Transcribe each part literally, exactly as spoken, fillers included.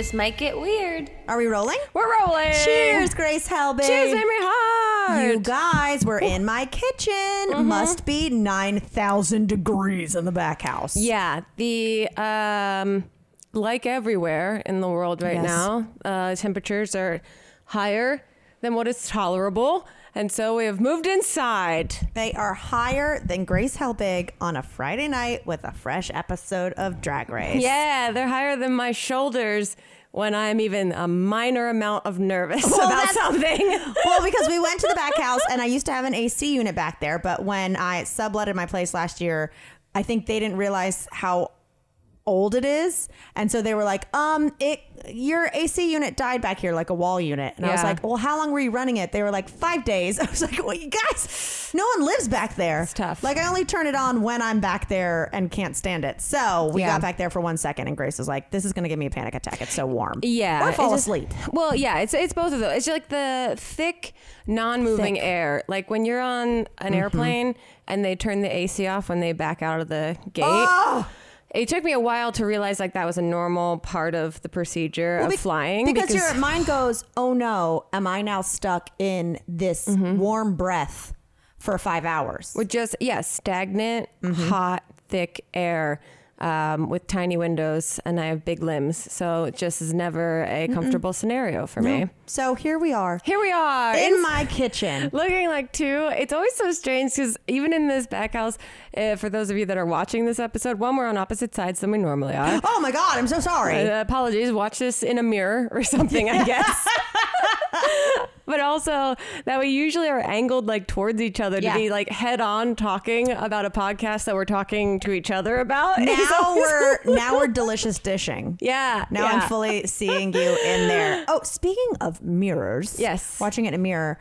This might get weird. Are we rolling? We're rolling. Cheers, Grace Helbig. Cheers, Mamrie Hart. You guys, we're in my kitchen. Mm-hmm. Must be nine thousand degrees in the back house. Yeah. The, um, like everywhere in the world right yes. now, uh, temperatures are higher than what is tolerable. And so we have moved inside. They are higher than Grace Helbig on a Friday night with a fresh episode of Drag Race. Yeah, they're higher than my shoulders when I'm even a minor amount of nervous well, about something. Well, because we went to the back house and I used to have an A C unit back there. But when I subletted my place last year, I think they didn't realize how old it is, and so they were like, um it your A C unit died back here, like a wall unit. And yeah. I was like, well, how long were you running it? They were like, five days. I was like, well, you guys, no one lives back there. It's tough. Like, I only turn it on when I'm back there and can't stand it. So we yeah. got back there for one second, and Grace was like, this is gonna give me a panic attack, it's so warm. Yeah, or fall asleep. Well, yeah, it's it's both of those. It's just like the thick non-moving thick. air, like when you're on an mm-hmm. airplane and they turn the A C off when they back out of the gate. Oh! It took me a while to realize like that was a normal part of the procedure well, of be- flying. Because, because your mind goes, oh no, am I now stuck in this mm-hmm. warm breath for five hours? With just, yeah, stagnant, mm-hmm. hot, thick air um, with tiny windows, and I have big limbs. So it just is never a comfortable Mm-mm. scenario for no. me. So here we are. Here we are. In it's my kitchen. Looking like two. It's always so strange because even in this back house, uh, for those of you that are watching this episode, one, we're on opposite sides than we normally are. Oh my God, I'm so sorry. Uh, apologies. Watch this in a mirror or something, I guess. But also that we usually are angled like towards each other yeah. to be like head on talking about a podcast that we're talking to each other about. Now we're now we're delicious dishing. Yeah. Now yeah. I'm fully seeing you in there. Oh, speaking of mirrors. Yes. Watching it in a mirror.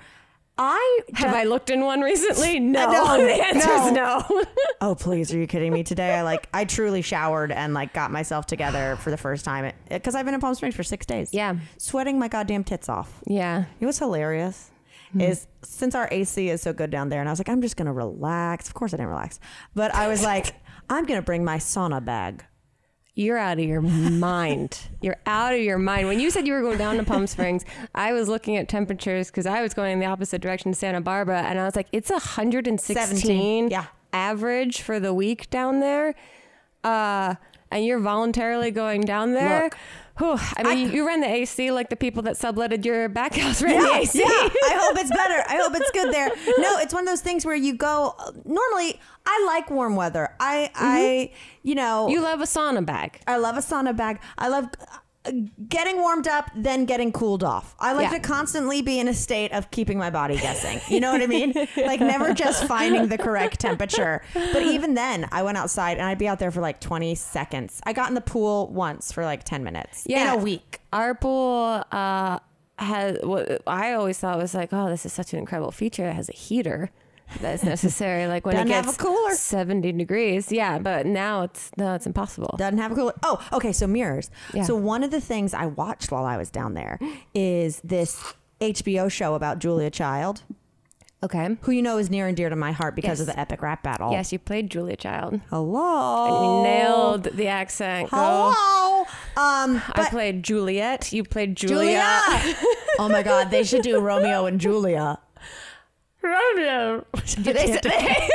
I have I looked in one recently? No. no the answer is no. no. Oh, please. Are you kidding me? Today, I like I truly showered and like got myself together for the first time because I've been in Palm Springs for six days. Yeah. Sweating my goddamn tits off. Yeah. You know what's hilarious mm-hmm. is since our A C is so good down there, and I was like, I'm just going to relax. Of course, I didn't relax. But I was like, I'm going to bring my sauna bag. You're out of your mind. You're out of your mind. When you said you were going down to Palm Springs, I was looking at temperatures because I was going in the opposite direction to Santa Barbara. And I was like, it's one hundred sixteen yeah. average for the week down there. Uh, and you're voluntarily going down there. Look, Whew, I mean, I, you ran the A C like the people that subletted your back house ran yeah, the A C. Yeah. I hope it's better. I hope it's good there. No, it's one of those things where you go. Normally, I like warm weather. I, mm-hmm. I, you know, you love a sauna bag. I love a sauna bag. I love getting warmed up, then getting cooled off. I like yeah. to constantly be in a state of keeping my body guessing. You know what I mean? Like never just finding the correct temperature. But even then, I went outside and I'd be out there for like twenty seconds. I got in the pool once for like ten minutes yeah. in a week. Our pool uh, has what I always thought was like, oh, this is such an incredible feature. It has a heater. That's necessary. Like when it gets seventy degrees. Yeah. But now it's, no, it's impossible. Doesn't have a cooler. Oh, okay. So mirrors. Yeah. So one of the things I watched while I was down there is this H B O show about Julia Child. Okay. Who you know is near and dear to my heart because yes. of the epic rap battle. Yes. You played Julia Child. Hello. And you nailed the accent. Hello. Girl. Um, I played Juliet. You played Julia. Julia. Oh my God. They should do Romeo and Julia. Romeo. Do they say they?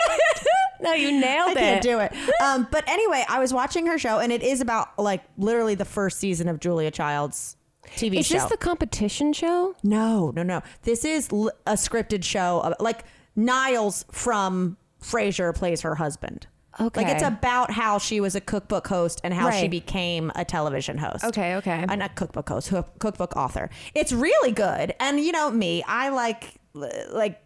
No, you nailed I it. I can't do it. Um, but anyway, I was watching her show, and it is about like literally the first season of Julia Child's T V is show. Is this the competition show? No, no, no. This is l- a scripted show. Of, like Niles from Frasier plays her husband. Okay. Like it's about how she was a cookbook host and how right. she became a television host. Okay, okay. And a cookbook host, cookbook author. It's really good. And you know me, I like like.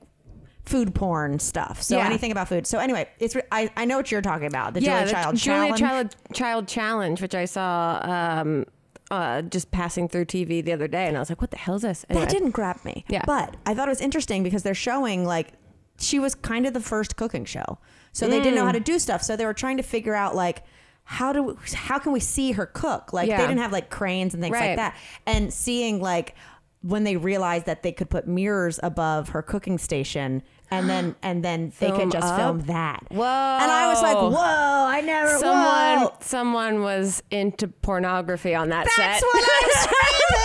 food porn stuff, so yeah. anything about food. So anyway, it's I, I know what you're talking about, the yeah, Julia Child the Julia challenge. Child, Child challenge, which I saw um, uh, just passing through T V the other day, and I was like, what the hell is this? Anyway. That didn't grab me. Yeah, but I thought it was interesting because they're showing like she was kind of the first cooking show, so mm. they didn't know how to do stuff, so they were trying to figure out like how do we, how can we see her cook? Like yeah. they didn't have like cranes and things right. like that, and seeing like when they realized that they could put mirrors above her cooking station. And then and then film they could just up? film that. Whoa. And I was like, whoa, I never, Someone whoa. thought someone was into pornography on that That's set. That's what I was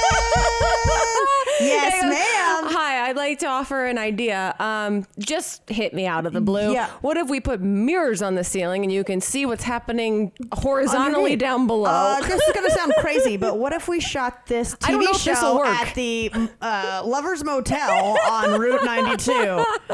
Yes, goes, ma'am. Hi, I'd like to offer an idea. Um, just hit me out of the blue. Yeah. What if we put mirrors on the ceiling and you can see what's happening horizontally Underneath. down below? Uh, this is going to sound crazy, but what if we shot this T V show at the uh, Lover's Motel on Route ninety-two?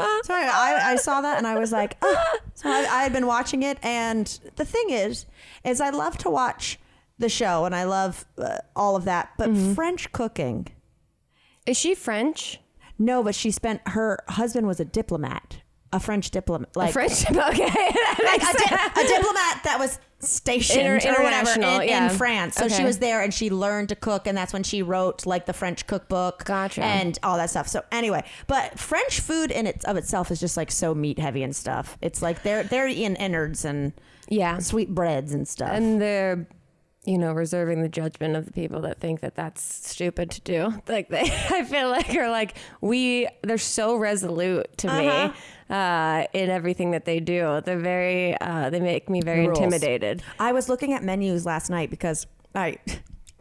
Sorry, I, I saw that and I was like, oh. So I, I had been watching it, and the thing is, is I love to watch the show and I love uh, all of that, but mm-hmm. French cooking. Is she French? No, but she spent, her husband was a diplomat, a French diplomat. Like, a French, okay. Like a, di- a diplomat that was stationed Inter- or whatever in, yeah. in France. So okay. she was there and she learned to cook, and that's when she wrote like the French cookbook gotcha. and all that stuff. So anyway, but French food in it of itself is just like so meat heavy and stuff. It's like they're, they're eating innards and yeah. sweet breads and stuff. And they're... you know, reserving the judgment of the people that think that that's stupid to do. Like, they, I feel like are like, we, they're so resolute to uh-huh. me. Uh, in everything that they do. They're very, uh, they make me very Rules. intimidated. I was looking at menus last night because I...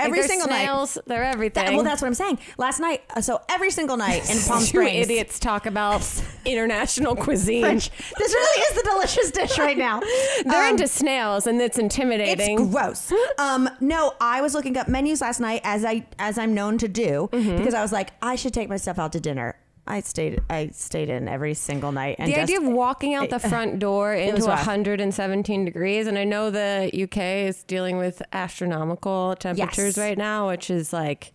Every like single snails, night. They're everything. That, well, that's what I'm saying. Last night, so every single night in Palm Springs. Two idiots talk about international cuisine. French. This really is the delicious dish right now. They're um, into snails, and it's intimidating. It's gross. Um, no, I was looking up menus last night, as, I, as I'm known to do, mm-hmm. because I was like, I should take myself out to dinner. I stayed I stayed in every single night. And the just, idea of walking out the front door into one hundred seventeen degrees, and I know the U K is dealing with astronomical temperatures yes. right now, which is like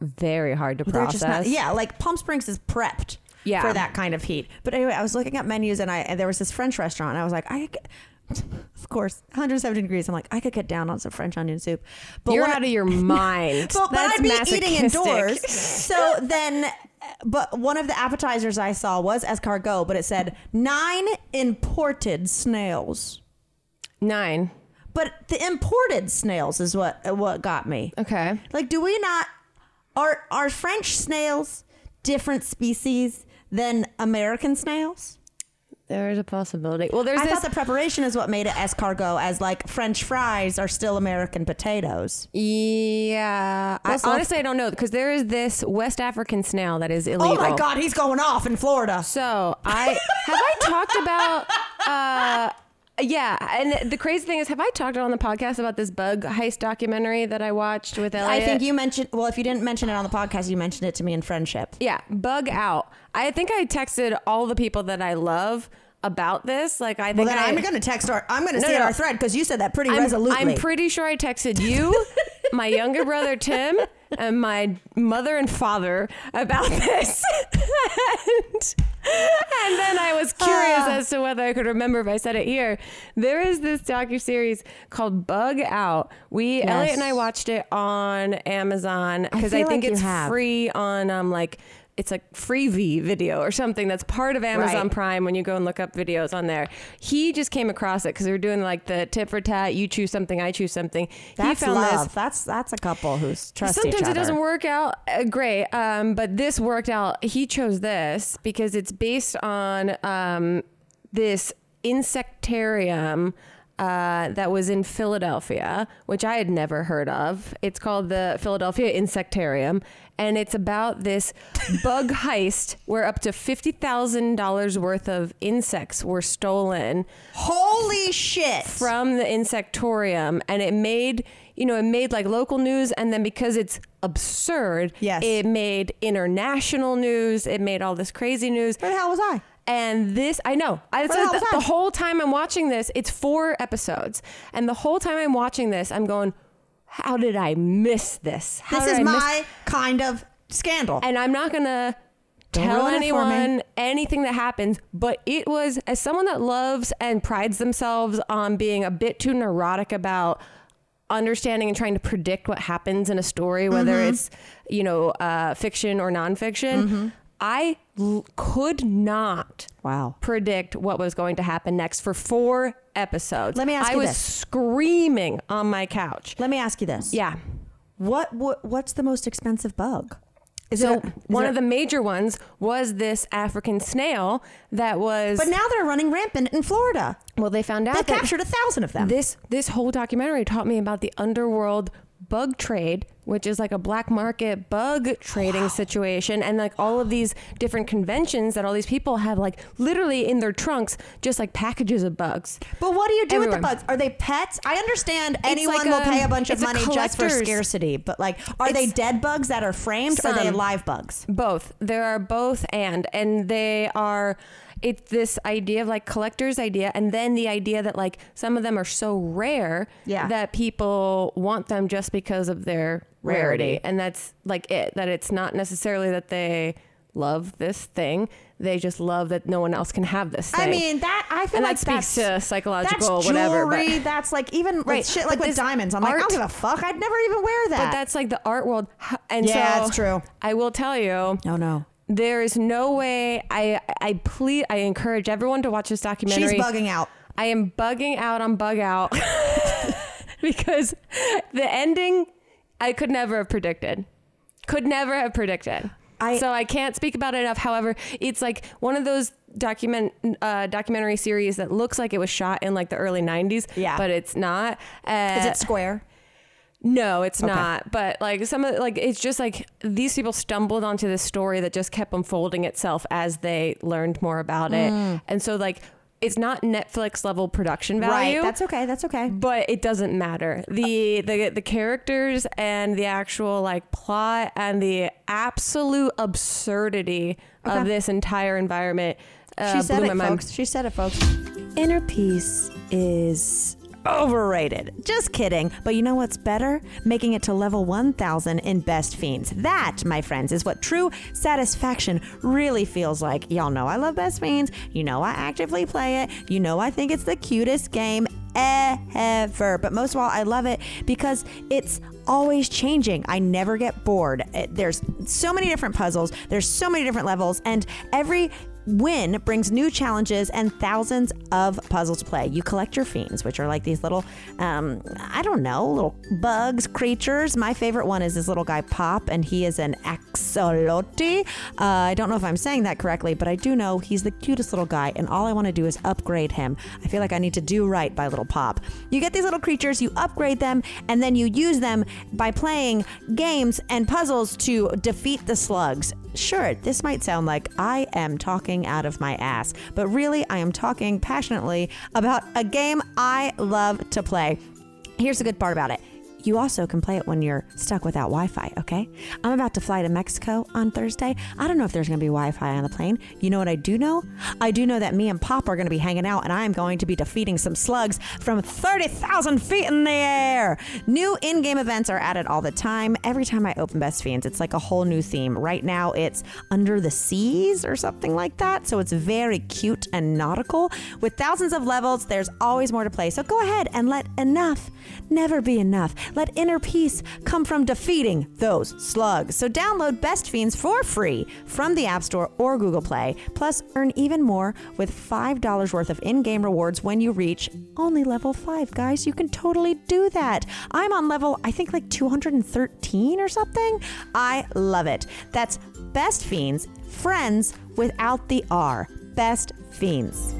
very hard to process. Not, yeah, like Palm Springs is prepped yeah. for that kind of heat. But anyway, I was looking at menus, and I and there was this French restaurant, and I was like, I could, of course, one hundred seventy degrees. I'm like, I could get down on some French onion soup. But you're out I, of your mind. But, but I'd be eating indoors. So then... But one of the appetizers I saw was escargot, but it said nine imported snails. Nine. But the imported snails is what what got me. Okay. Like, do we not... Are, are French snails different species than American snails? There is a possibility. Well, there's I this... thought the preparation is what made it escargot, as like French fries are still American potatoes. Yeah. I, honestly, I don't know, because there is this West African snail that is illegal. Oh my God, he's going off in Florida. So I have I talked about... Uh, yeah, and the crazy thing is, have I talked on the podcast about this bug heist documentary that I watched with Elliot? I think you mentioned... Well, if you didn't mention it on the podcast, you mentioned it to me in friendship. Yeah, Bug Out. I think I texted all the people that I love about this. Like, I think well, then I, I'm going to text our, I'm going to no, see no, no. our thread, because you said that pretty I'm, resolutely. I'm pretty sure I texted you, my younger brother Tim, and my mother and father about this. and, and then I was curious uh, as to whether I could remember if I said it here. There is this docuseries called Bug Out. We yes. Elliot and I watched it on Amazon, because I, I think like it's free on um like. It's a freebie video or something that's part of Amazon right. Prime when you go and look up videos on there. He just came across it because we were doing like the tit for tat, you choose something, I choose something. That's he found love. This. That's that's a couple who's trust Sometimes each other. It doesn't work out uh, great, um, but this worked out. He chose this because it's based on um, this insectarium Uh, that was in Philadelphia, which I had never heard of. It's called the Philadelphia Insectarium, and it's about this bug heist where up to fifty thousand dollars worth of insects were stolen. Holy shit! From the insectarium, and it made, you know, it made like local news, and then because it's absurd, yes. it made international news, it made all this crazy news. Where the hell was I? And this, I know, I, so the, the whole time I'm watching this, it's four episodes. And the whole time I'm watching this, I'm going, how did I miss this? How this is I my miss- kind of scandal. And I'm not going to tell anyone anything that happens, but it was, as someone that loves and prides themselves on being a bit too neurotic about understanding and trying to predict what happens in a story, whether mm-hmm. it's, you know, uh, fiction or nonfiction, mm-hmm. I l- could not wow. predict what was going to happen next for four episodes. Let me ask I you this. I was screaming on my couch. Let me ask you this. Yeah. What, what What's the most expensive bug? Is so it, one it, of the major ones was this African snail that was... But now they're running rampant in Florida. Well, they found out they that... They captured a thousand of them. This this whole documentary taught me about the underworld bug trade, which is like a black market bug trading wow. situation. And like all of these different conventions that all these people have like literally in their trunks, just like packages of bugs. But what do you do Everyone. with the bugs? Are they pets? I understand it's anyone like a, will pay a bunch of money just for scarcity, but like, are they dead bugs that are framed some, or are they live bugs? Both. There are both and, and they are, it's this idea of like collector's idea. And then the idea that like some of them are so rare yeah. that people want them just because of their Rarity. Rarity. And that's like it, that it's not necessarily that they love this thing. They just love that no one else can have this thing. I mean, that, I feel and like that speaks that's, to psychological that's whatever. Jewelry, but, that's like even right, with shit like with diamonds. I'm art, like, I don't give a fuck. I'd never even wear that. But that's like the art world. And yeah, so that's true. I will tell you. No, no. There is no way. I, I plead, I encourage everyone to watch this documentary. She's bugging out. I am bugging out on Bug Out because the ending... I could never have predicted. Could never have predicted. I, so I can't speak about it enough. However, it's like one of those document uh, documentary series that looks like it was shot in like the early nineties, yeah. but it's not. Uh, Is it square? No, it's okay. not. But like some of like it's just like these people stumbled onto this story that just kept unfolding itself as they learned more about mm. it. And so like it's not Netflix level production value. Right. That's okay. That's okay. But it doesn't matter. The, the the characters and the actual like plot and the absolute absurdity okay. of this entire environment. Uh, she said blew it, my folks. Mind. She said it, folks. Inner peace is overrated. Just kidding. But you know what's better? Making it to level one thousand in Best Fiends. That, my friends, is what true satisfaction really feels like. Y'all know I love Best Fiends. You know I actively play it. You know I think it's the cutest game ever. But most of all, I love it because it's always changing. I never get bored. There's so many different puzzles. There's so many different levels. And every win brings new challenges and thousands of puzzles to play. You collect your fiends, which are like these little, um, I don't know, little bugs, creatures. My favorite one is this little guy, Pop, and he is an axolotl. Uh, I don't know if I'm saying that correctly, but I do know he's the cutest little guy, and all I want to do is upgrade him. I feel like I need to do right by little Pop. You get these little creatures, you upgrade them, and then you use them by playing games and puzzles to defeat the slugs. Sure, this might sound like I am talking out of my ass, but really I am talking passionately about a game I love to play. Here's the good part about it. You also can play it when you're stuck without Wi-Fi, okay? I'm about to fly to Mexico on Thursday. I don't know if there's going to be Wi-Fi on the plane. You know what I do know? I do know that me and Pop are going to be hanging out, and I am going to be defeating some slugs from thirty thousand feet in the air. New in-game events are added all the time. Every time I open Best Fiends, it's like a whole new theme. Right now, it's Under the Seas or something like that, so it's very cute and nautical. With thousands of levels, there's always more to play, so go ahead and let enough never be enough. Let inner peace come from defeating those slugs. So download Best Fiends for free from the App Store or Google Play. Plus, earn even more with five dollars worth of in-game rewards when you reach only level five, guys. You can totally do that. I'm on level, I think, like two hundred thirteen or something. I love it. That's Best Fiends, friends without the R. Best Fiends.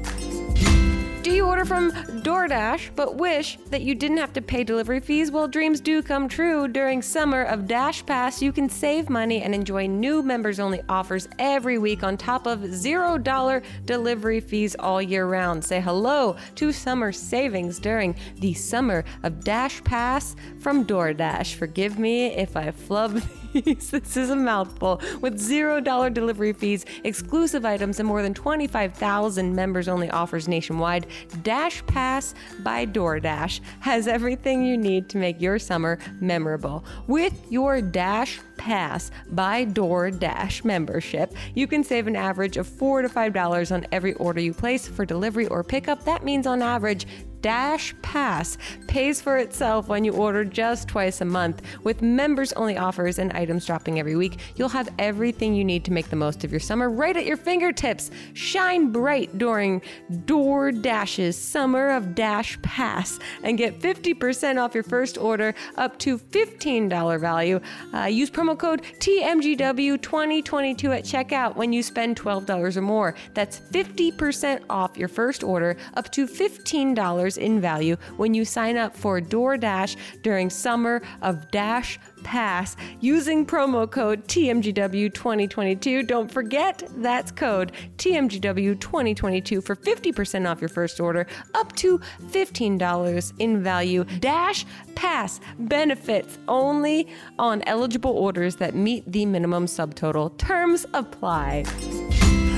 Do you order from DoorDash but wish that you didn't have to pay delivery fees? Well, dreams do come true. During summer of Dash Pass, you can save money and enjoy new members-only offers every week on top of zero dollars delivery fees all year round. Say hello to summer savings during the summer of Dash Pass from DoorDash. Forgive me if I flub these. This is a mouthful. With zero dollars delivery fees, exclusive items, and more than twenty-five thousand members-only offers nationwide, Dash Pass by DoorDash has everything you need to make your summer memorable. With your Dash Pass by DoorDash membership, you can save an average of four to five dollars on every order you place for delivery or pickup. That means on average Dash Pass pays for itself when you order just twice a month. With members-only offers and items dropping every week, you'll have everything you need to make the most of your summer right at your fingertips. Shine bright during DoorDash's Summer of Dash Pass and get fifty percent off your first order up to fifteen dollars value. Uh, use promo code T M G W twenty twenty-two at checkout when you spend twelve dollars or more. That's fifty percent off your first order up to fifteen dollars in value when you sign up for DoorDash during Summer of Dash Pass using promo code T M G W twenty twenty-two. Don't forget, that's code T M G W twenty twenty-two for fifty percent off your first order up to fifteen dollars in value. Dash Pass benefits only on eligible orders that meet the minimum subtotal. Terms apply.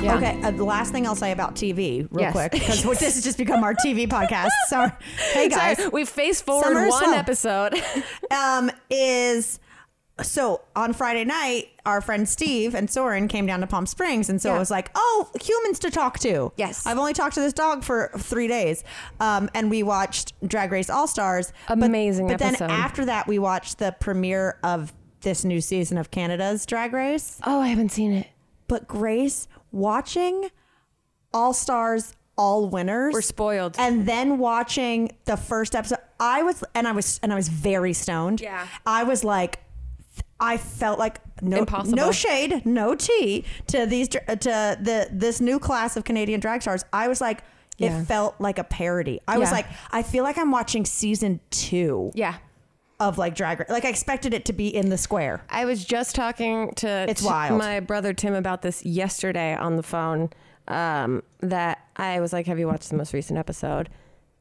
Yeah. Okay, uh, the last thing I'll say about T V real yes. quick, because yes. this has just become our T V podcast. So, hey guys. Sorry, we face forward Summer one slow. episode. um, is, so on Friday night, our friend Steve and Soren came down to Palm Springs. And so yeah. it was like, oh, humans to talk to. Yes. I've only talked to this dog for three days. Um, and we watched Drag Race All Stars. Amazing but, but episode. But then after that, we watched the premiere of this new season of Canada's Drag Race. Oh, I haven't seen it. But Grace... watching All Stars, All Winners. We're spoiled. And then watching the first episode, I was and I was and I was very stoned. Yeah. I was like, I felt like no Impossible. no shade, no tea to these to the this new class of Canadian drag stars. I was like, yeah. it felt like a parody. I yeah. was like, I feel like I'm watching season two. Yeah. Of like Drag Race. Like I expected it to be in the square. I was just talking to, it's wild. to my brother Tim about this yesterday on the phone um, that I was like, have you watched the most recent episode?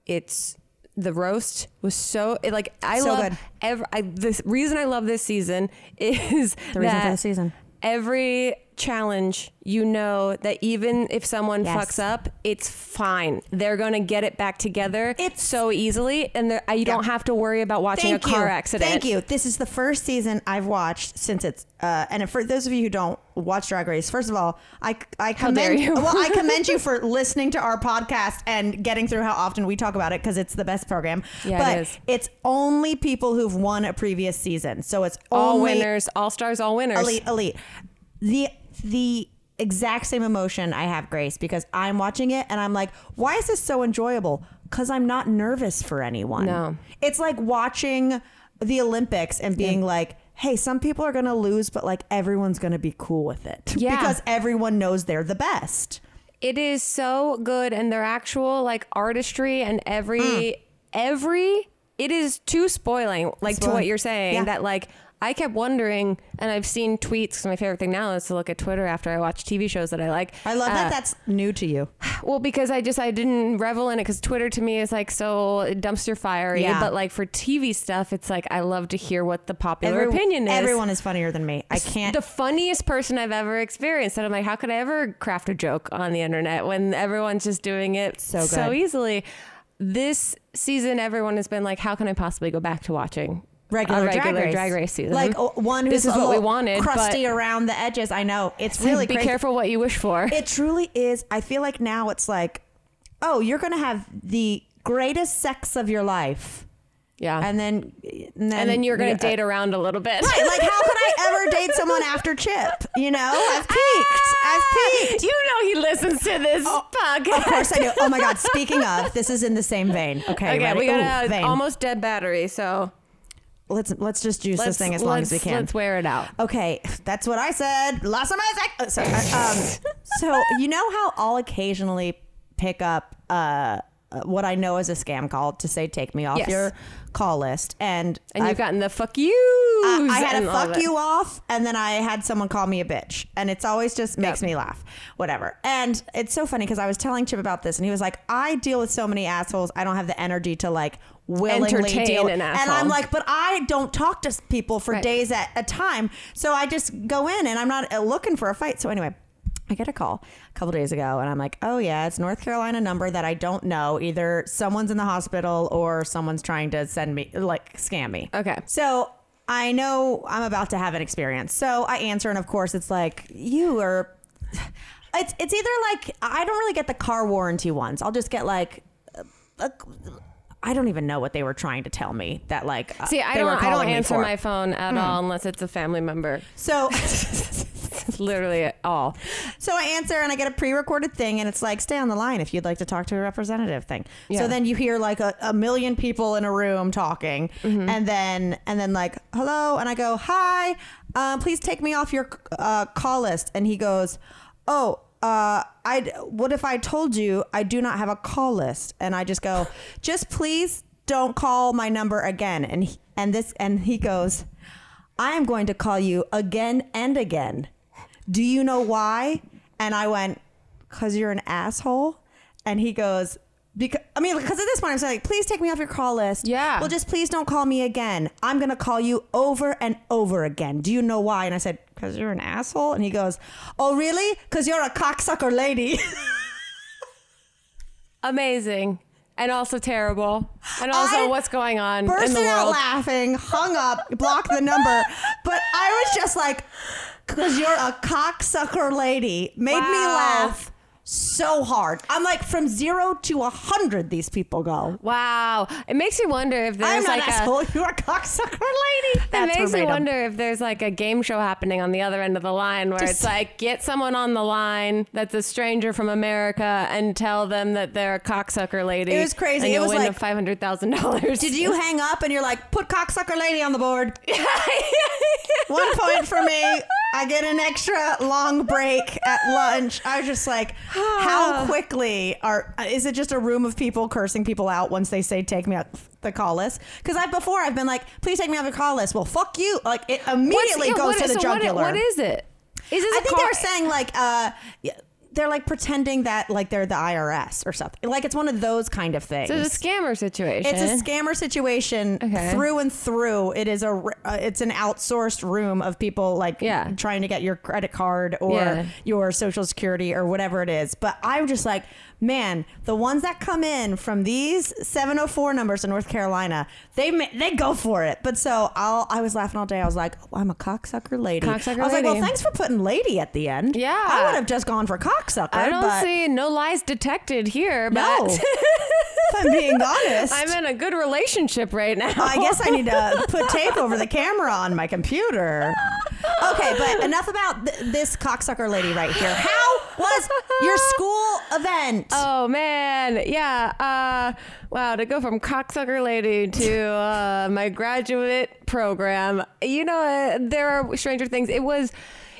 It's the roast was so it, like I so love every, I, the reason I love this season is the reason that for the season. Every challenge, you know that even if someone yes. fucks up, it's fine. They're gonna get it back together. It's so easily, and you yep. don't have to worry about watching Thank a car you. accident. Thank you. This is the first season I've watched since it's. Uh, and for those of you who don't watch Drag Race, first of all, I I commend you. well, I commend you for listening to our podcast and getting through how often we talk about it because it's the best program. Yeah, but it is. It's only people who've won a previous season, so it's all winners, all stars, all winners, elite, elite. The the exact same emotion I have, Grace, because I'm watching it and I'm like, why is this so enjoyable? Because I'm not nervous for anyone. No. It's like watching the Olympics and being yeah. like, hey, some people are going to lose, but like everyone's going to be cool with it yeah. because everyone knows they're the best. It is so good. And their actual like artistry and every, mm. every, it is too spoiling, like spoiling. to what you're saying yeah. that like, I kept wondering, and I've seen tweets, because my favorite thing now is to look at Twitter after I watch T V shows that I like. I love uh, that that's new to you. Well, because I just, I didn't revel in it, because Twitter to me is like so dumpster fiery, yeah. but like for T V stuff, it's like, I love to hear what the popular Every, opinion is. Everyone is funnier than me. I can't. The funniest person I've ever experienced, and I'm like, how could I ever craft a joke on the internet when everyone's just doing it so, good. so easily? This season, everyone has been like, how can I possibly go back to watching Regular, regular drag, race. drag race season. Like uh, one who's this is what we wanted, crusty around the edges. I know. It's really be crazy. Be careful what you wish for. It truly is. I feel like now it's like, oh, you're going to have the greatest sex of your life. Yeah. And then and then, and then you're going to yeah. date around a little bit. Right. Like, how could I ever date someone after Chip? You know, I've peaked. Ah, I've peaked. You know he listens to this oh, podcast. Of course I do. Oh, my God. Speaking of, this is in the same vein. Okay. Okay. Ready? We got Ooh, a vein. almost dead battery. So. Let's let's just juice let's, this thing as long as we can. Let's wear it out. Okay, that's what I said. Last time I was like, oh, um, so you know how I'll occasionally pick up uh, what I know is a scam call to say take me off yes. your call list, and and I've, you've gotten the fuck yous. Uh, I had a fuck you off, and then I had someone call me a bitch, and it's always just makes yep. me laugh. Whatever, and it's so funny because I was telling Chip about this, and he was like, "I deal with so many assholes. I don't have the energy to like." willingly Entertain deal an asshole. And I'm like, but I don't talk to people for right. days at a time, so I just go in and I'm not looking for a fight. So anyway, I get a call a couple days ago and I'm like, oh yeah, it's North Carolina number that I don't know. Either someone's in the hospital or someone's trying to send me like scam me. Okay, so I know I'm about to have an experience, so I answer, and of course it's like, you are it's, it's either like, I don't really get the car warranty ones, I'll just get like a, a I don't even know what they were trying to tell me. That like, see, I don't, I don't answer my phone at mm. all unless it's a family member. So, literally at all. So I answer and I get a pre-recorded thing, and it's like, stay on the line if you'd like to talk to a representative thing. Yeah. So then you hear like a, a million people in a room talking, mm-hmm. and then and then like, hello, and I go, hi, uh, please take me off your uh, call list, and he goes, oh. Uh, I what if I told you I do not have a call list? And I just go, just please don't call my number again. And he, and this and he goes, I am going to call you again and again. Do you know why? And I went, because you're an asshole. And he goes, because I mean, because at this point I'm saying, like, please take me off your call list. Yeah. Well, just please don't call me again. I'm gonna call you over and over again. Do you know why? And I said, because you're an asshole. And he goes, oh really? Because you're a cocksucker lady. Amazing. And also terrible. And also I what's going on in the world. Burst out laughing, hung up, blocked the number. But I was just like, because you're a cocksucker lady. Made wow. me laugh so hard. I'm like, from zero to a hundred these people go. Wow. It makes you wonder if there's I'm not like an asshole, a you're a cocksucker lady. That's it makes verbatim. You wonder if there's like a game show happening on the other end of the line where just, it's like, get someone on the line that's a stranger from America and tell them that they're a cocksucker lady. It was crazy. And it was win like five hundred thousand dollars. Did you hang up and you're like, put cocksucker lady on the board? One point for me. I get an extra long break at lunch. I was just like, how quickly are is it just a room of people cursing people out once they say take me out the call list? Because I before I've been like, please take me out the call list. Well, fuck you. Like it immediately yeah, goes to is, the so jugular. What, what is it? Is this I a think call- they're saying like uh, they're like pretending that like they're the I R S or something. Like it's one of those kind of things. So it's a scammer situation. It's a scammer situation okay. through and through. It is a uh, it's an outsourced room of people like yeah. trying to get your credit card or yeah. your social security or whatever it is. But I'm just like, man, the ones that come in from these seven oh four numbers in North Carolina, they they go for it. But so I'll, I was laughing all day. I was like, oh, I'm a cocksucker lady. Cocksucker I was lady. Like, well, thanks for putting lady at the end. Yeah. I would have just gone for cocksucker. I don't but see no lies detected here. But no. If I'm being honest. I'm in a good relationship right now. I guess I need to put tape over the camera on my computer. Okay, but enough about th- this cocksucker lady right here. How was your school event? Oh, man. Yeah. Uh, wow. To go from cocksucker lady to uh, my graduate program, you know, uh, there are stranger things. It was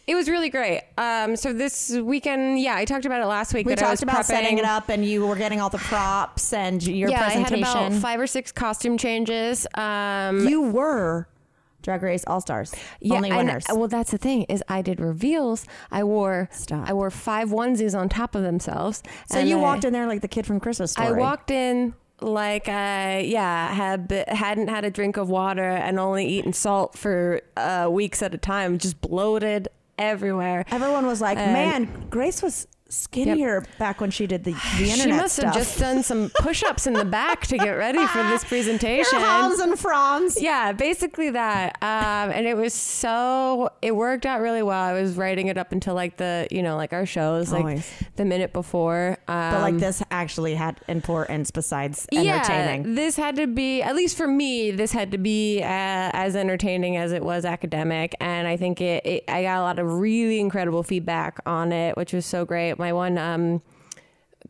it was really great. Um, so this weekend, yeah, I talked about it last week. We that talked I was about prepping. Setting it up and you were getting all the props and your yeah, presentation. Yeah, I had about five or six costume changes. Um, you were Drag Race All Stars. Yeah, only winners. And, well, that's the thing is I did reveals. I wore Stop. I wore five onesies on top of themselves. So you I, walked in there like the kid from Christmas Story. I walked in like I yeah had hadn't had a drink of water and only eaten salt for uh, weeks at a time. Just bloated everywhere. Everyone was like, and, man, Grace was skinnier yep. back when she did the, the internet She must stuff. Have just done some push-ups in the back to get ready for this presentation. Homs and fronds. Yeah, basically that. Um, and it was so, it worked out really well. I was writing it up until like the, you know, like our shows, Always. Like the minute before. Um, but like this actually had importance besides entertaining. Yeah, this had to be, at least for me, this had to be uh, as entertaining as it was academic. And I think it, it, I got a lot of really incredible feedback on it, which was so great. My one, um,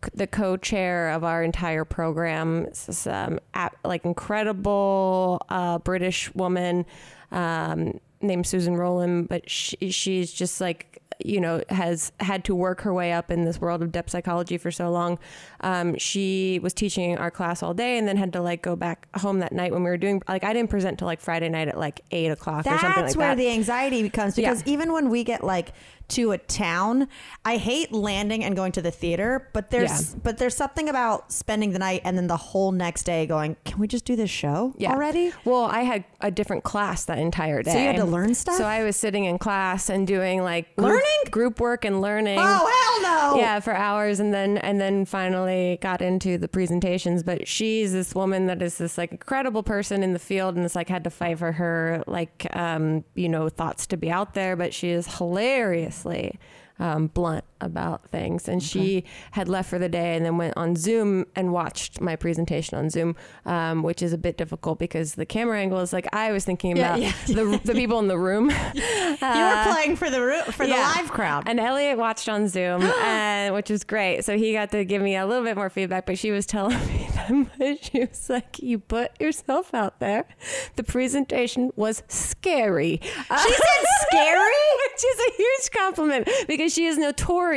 c- the co-chair of our entire program, this um, ap- like incredible uh, British woman um, named Susan Rowland, but she, she's just like, you know, has had to work her way up in this world of depth psychology for so long. Um, she was teaching our class all day and then had to like go back home that night when we were doing, like I didn't present till like Friday night at like eight o'clock That's or something like that. That's where the anxiety becomes because yeah. even when we get like to a town, I hate landing and going to the theater, but there's yeah. but there's something about spending the night and then the whole next day going, can we just do this show yeah. already? Well, I had a different class that entire day. So you had to learn stuff? So I was sitting in class and doing like learning? Group work and learning. Oh, hell no. Yeah, for hours. And then and then finally got into the presentations. But she's this woman that is this like incredible person in the field and it's like had to fight for her like, um, you know, thoughts to be out there. But she is hilariously um, blunt about things. And okay. she had left for the day and then went on Zoom and watched my presentation on Zoom, um, which is a bit difficult because the camera angle is like, I was thinking about yeah, yeah. the the people in the room. uh, you were playing for the room, for yeah. the live crowd. And Elliot watched on Zoom, and, which was great. So he got to give me a little bit more feedback, but she was telling me that much. She was like, you put yourself out there. The presentation was scary. Uh, she said scary? Which is a huge compliment because she is notorious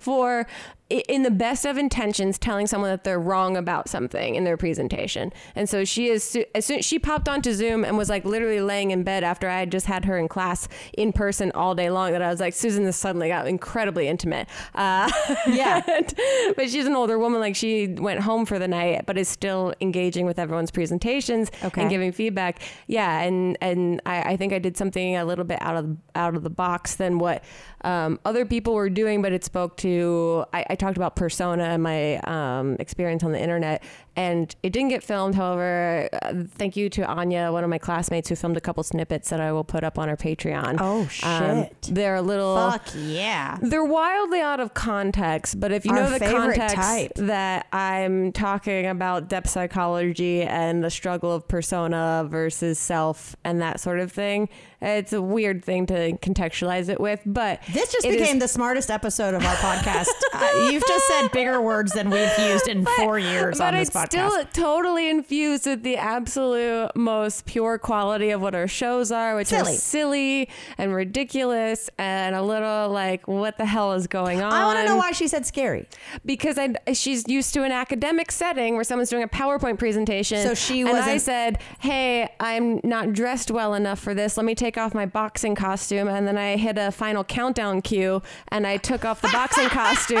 for, in the best of intentions, telling someone that they're wrong about something in their presentation. And so she is, as soon she popped onto Zoom and was like literally laying in bed after I had just had her in class in person all day long, that I was like, Susan, this suddenly got incredibly intimate. Uh, yeah. And, but she's an older woman. Like, she went home for the night, but is still engaging with everyone's presentations okay. and giving feedback. Yeah. And, and I, I think I did something a little bit out of, out of the box than what um, other people were doing, but it spoke to, I, I talked about persona and my um, experience on the internet, and it didn't get filmed. However, uh, thank you to Anya, one of my classmates, who filmed a couple snippets that I will put up on our Patreon. Oh shit! Um, they're a little fuck yeah. They're wildly out of context, but if you our know the context type. That I'm talking about, depth psychology and the struggle of persona versus self and that sort of thing, it's a weird thing to contextualize it with. But this just became is- the smartest episode of our podcast. uh, You've just said bigger words than we've used in but, four years on this podcast. But it's still totally infused with the absolute most pure quality of what our shows are, which silly. Are silly and ridiculous and a little like, what the hell is going on? I want to know why she said scary. Because I, she's used to an academic setting where someone's doing a PowerPoint presentation. So she was. And I said, hey, I'm not dressed well enough for this. Let me take off my boxing costume. And then I hit a final countdown cue and I took off the boxing costume.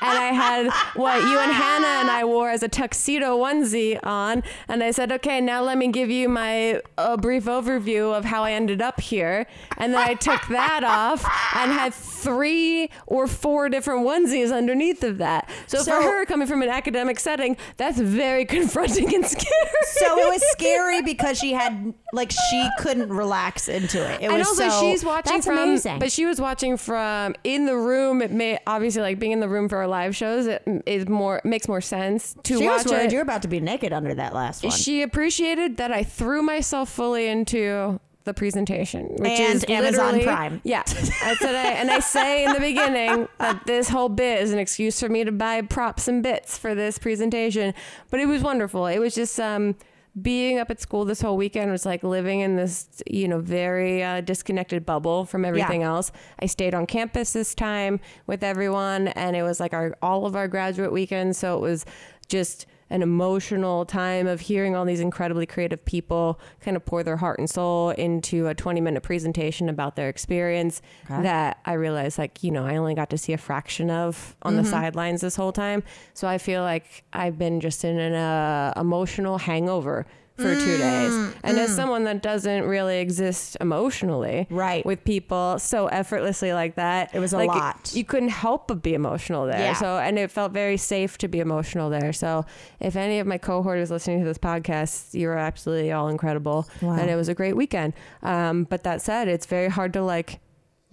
And I had what you and Hannah and I wore as a tuxedo onesie on. And I said, okay, now let me give you my uh, brief overview of how I ended up here. And then I took that off and had three or four different onesies underneath of that. So, so for her, coming from an academic setting, that's very confronting and scary. So it was scary because she had, like, she couldn't relax into it. It was, and also so, she's watching that's from, amazing. But she was watching from in the room. It may obviously, like, being in the room for our live shows, it is more makes more sense to she watch was worried it. You're about to be naked under that last one. She appreciated that I threw myself fully into the presentation, which and is Amazon Prime. Yeah, that's what I and I say in the beginning that this whole bit is an excuse for me to buy props and bits for this presentation. But it was wonderful. It was just um, being up at school this whole weekend was like living in this, you know, very uh, disconnected bubble from everything yeah. else. I stayed on campus this time with everyone, and it was like our all of our graduate weekends. So it was just an emotional time of hearing all these incredibly creative people kind of pour their heart and soul into a twenty minute presentation about their experience okay. that I realized, like, you know, I only got to see a fraction of on mm-hmm. the sidelines this whole time. So I feel like I've been just in an uh, emotional hangover for mm, two days. And mm. as someone that doesn't really exist emotionally right. with people so effortlessly like that, it was a like, lot. You couldn't help but be emotional there. Yeah. So, and it felt very safe to be emotional there. So if any of my cohorters listening to this podcast, you're absolutely all incredible. Wow. And it was a great weekend. Um, but that said, it's very hard to like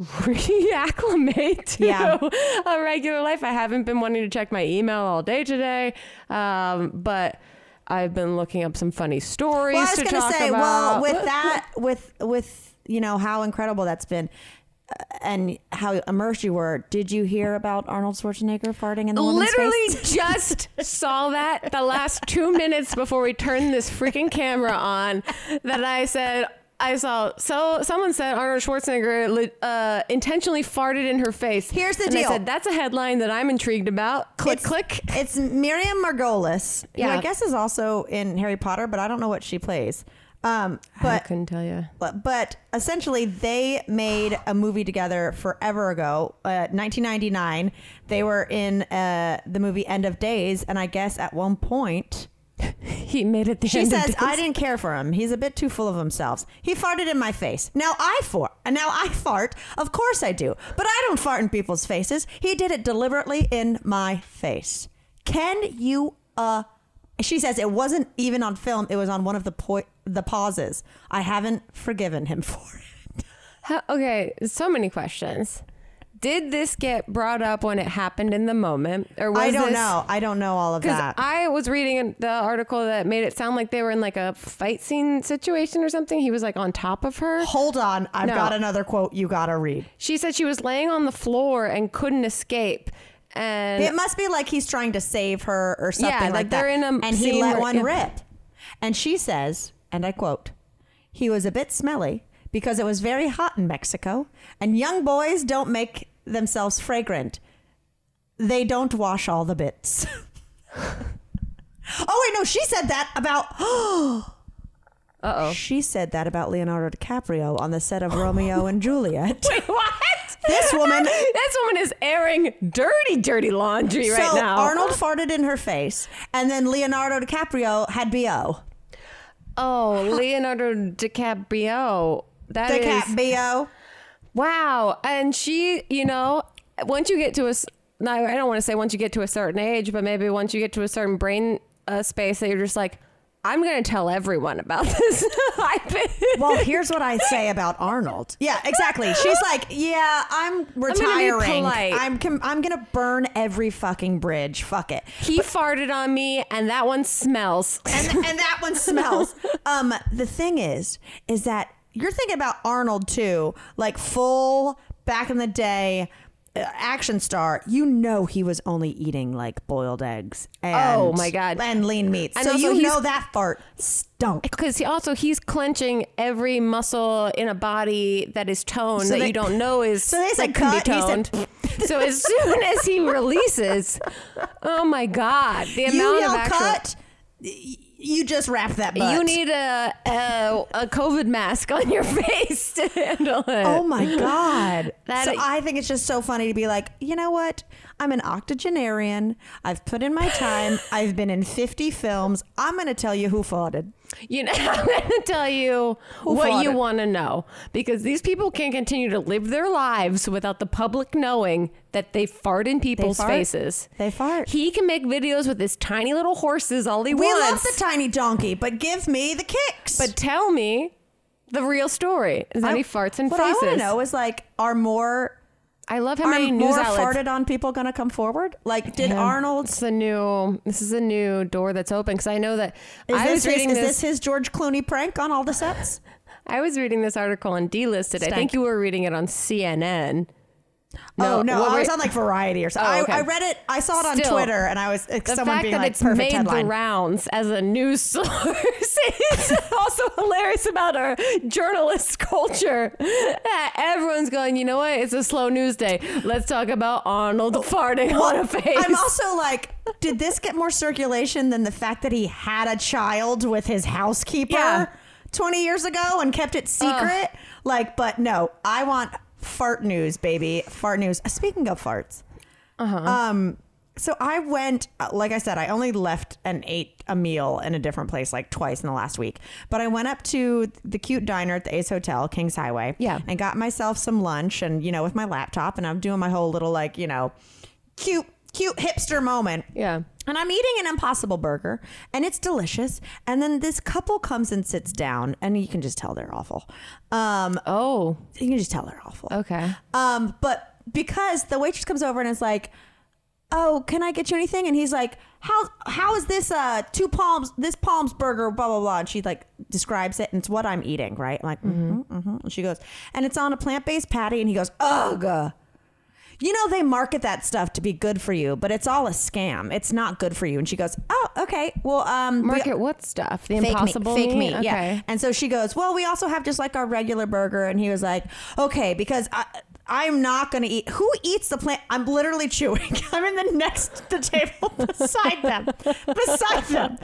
reacclimate to yeah. a regular life. I haven't been wanting to check my email all day today. Um, but I've been looking up some funny stories well, I was to gonna talk say, about. Well, with that, with with you know how incredible that's been, uh, and how immersed you were. Did you hear about Arnold Schwarzenegger farting in the woman's face? Literally just saw that the last two minutes before we turned this freaking camera on. That I said. I saw, so someone said Arnold Schwarzenegger uh, intentionally farted in her face. Here's the and deal. I said, that's a headline that I'm intrigued about. Click, it's, click. It's Miriam Margolis, yeah. who I guess is also in Harry Potter, but I don't know what she plays. Um, but, I couldn't tell you. But, but essentially, they made a movie together forever ago, uh, nineteen ninety-nine. They were in uh, the movie End of Days, and I guess at one point... he made it the she end says of I didn't care for him, he's a bit too full of himself, he farted in my face. Now I fart now I fart, of course I do, but I don't fart in people's faces. He did it deliberately in my face. Can you uh she says it wasn't even on film, it was on one of the po- the pauses. I haven't forgiven him for it. How, okay, so many questions. Did this get brought up when it happened in the moment? Or was I don't this, know. I don't know all of that. I was reading the article that made it sound like they were in like a fight scene situation or something. He was like on top of her. Hold on. I've no. got another quote you gotta read. She said she was laying on the floor and couldn't escape. And it must be like he's trying to save her or something yeah, like, like that. They're in a and he let where, one yeah. rip. And she says, and I quote, "He was a bit smelly because it was very hot in Mexico, and young boys don't make themselves fragrant. They don't wash all the bits." Oh, wait, no, she said that about... Uh-oh. She said that about Leonardo DiCaprio on the set of Romeo and Juliet. Wait, what? This woman... This woman is airing dirty, dirty laundry so right now. So Arnold farted in her face, and then Leonardo DiCaprio had B O. Oh, Leonardo DiCaprio... That the cat B O. Wow. And she, you know, once you get to a, I don't want to say once you get to a certain age, but maybe once you get to a certain brain uh, space that you're just like, I'm going to tell everyone about this. Well, here's what I say about Arnold. Yeah, exactly. She's like, yeah, I'm retiring. I'm com- I'm going to burn every fucking bridge. Fuck it. He but- farted on me and that one smells. And, th- and that one smells. Um, the thing is, is that you're thinking about Arnold, too, like full back in the day uh, action star. You know, he was only eating like boiled eggs. And, oh, my God. And lean meats. And so you know that fart stunk. Because he also he's clenching every muscle in a body that is toned so that they, you don't know is so they said, can cut, be toned. Said, so as soon as he releases. Oh, my God. The amount you yell of actual, cut. You just wrap that butt. You need a, a a COVID mask on your face to handle it. Oh, my God. That so it, I think it's just so funny to be like, you know what? I'm an octogenarian. I've put in my time. I've been in fifty films. I'm going to tell you who farted. You know, I'm going to tell you who what farted. You want to know. Because these people can't continue to live their lives without the public knowing that they fart in people's they fart. faces. They fart. He can make videos with his tiny little horses all he we wants. We love the tiny donkey, but give me the kicks. But tell me the real story. Is that I, he farts in what faces. What I want to know is like, are more... I love how Are many news more outlets farted on people going to come forward. Like, did yeah. Arnold? It's a new. This is a new door that's open because I know that is I was reading. His, this, is this his George Clooney prank on all the sets? I was reading this article on D-listed. Stank. I think you were reading it on C N N. No, oh no, well, I was on like Variety or something. Oh, okay. I, I read it. I saw it Still, on Twitter, and I was like, the someone fact being that like, it's perfect made headline. The rounds as a news source is also hilarious about our journalist culture. Everyone's going, you know what? It's a slow news day. Let's talk about Arnold farting well, on a face. I'm also like, did this get more circulation than the fact that he had a child with his housekeeper yeah. twenty years ago and kept it secret? Uh, like, but no, I want. Fart news, baby. Fart news. Speaking of farts. Uh-huh. Um, so I went, like I said, I only left and ate a meal in a different place like twice in the last week. But I went up to the cute diner at the Ace Hotel, Kings Highway. Yeah. And got myself some lunch and, you know, with my laptop. And I'm doing my whole little like, you know, cute, cute hipster moment. Yeah. And I'm eating an Impossible burger and it's delicious. And then this couple comes and sits down and you can just tell they're awful. Um, oh, you can just tell they're awful. Okay. Um, but because the waitress comes over and is like, "Oh, can I get you anything?" And he's like, how, how is this uh two palms, this palms burger, blah, blah, blah. And she like describes it and it's what I'm eating. Right. I'm like, mm-hmm, mm-hmm. And she goes, and it's on a plant-based patty. And he goes, ugh. You know, they market that stuff to be good for you, but it's all a scam. It's not good for you. And she goes, oh, okay. Well, um, market we, what stuff? The Impossible? Fake meat. Fake meat. Yeah. Okay. And so she goes, well, we also have just like our regular burger. And he was like, okay, because I, I'm not going to eat. Who eats the plant? I'm literally chewing. I'm in the next, the table beside them, beside them.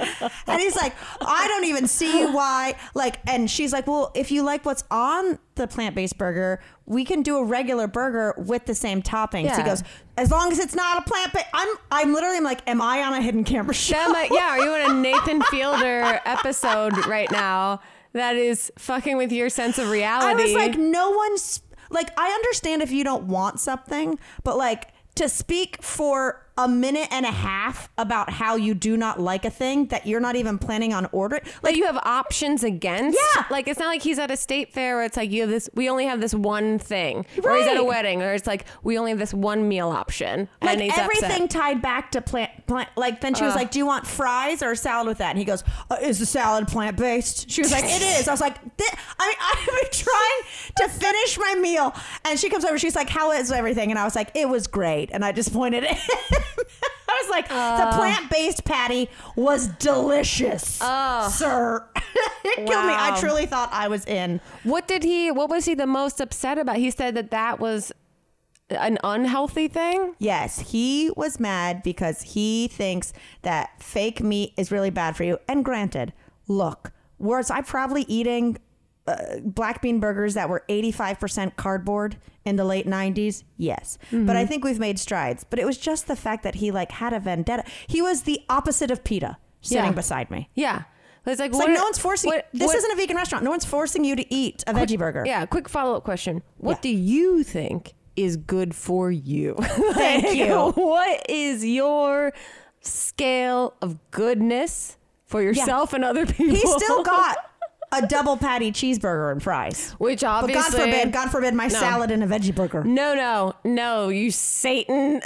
And he's like, I don't even see why. Like, and she's like, well, if you like what's on the plant-based burger, we can do a regular burger with the same toppings. Yeah. He goes, as long as it's not a plant-based. I'm, I'm literally I'm like, am I on a hidden camera show? That, yeah, are you in a Nathan Fielder episode right now that is fucking with your sense of reality? I was like, no one's... Like, I understand if you don't want something, but like to speak for a minute and a half about how you do not like a thing that you're not even planning on ordering. Like, but you have options against. Yeah. Like, it's not like he's at a state fair where it's like, you have this, we only have this one thing. Right. Or he's at a wedding or it's like, we only have this one meal option. Like, and he's everything upset. Tied back to plant, plant. Like, then she was uh. like, do you want fries or salad with that? And he goes, uh, is the salad plant-based? She was like, it is. I was like, Th- I mean, I've been trying to finish my meal. And she comes over, she's like, how is everything? And I was like, it was great. And I just pointed at him. I was like, uh, the plant-based patty was delicious, uh, sir. It wow. killed me. I truly thought I was in. What did he, what was he the most upset about? He said that that was an unhealthy thing? Yes. He was mad because he thinks that fake meat is really bad for you. And granted, look, worse, I'm probably eating uh, black bean burgers that were eighty-five percent cardboard in the late nineties. Yes. Mm-hmm. But I think we've made strides. But it was just the fact that he like had a vendetta. He was the opposite of PETA sitting yeah. beside me. Yeah. It's like, it's what like no one's forcing what, this what, isn't a vegan restaurant. No one's forcing you to eat a quick, veggie burger. Yeah. Quick follow up question. What yeah. do you think is good for you? Thank like, you. What is your scale of goodness for yourself yeah. and other people? He still got a double patty cheeseburger and fries. Which obviously... But God forbid, God forbid my no. salad and a veggie burger. No, no, no, you Satan.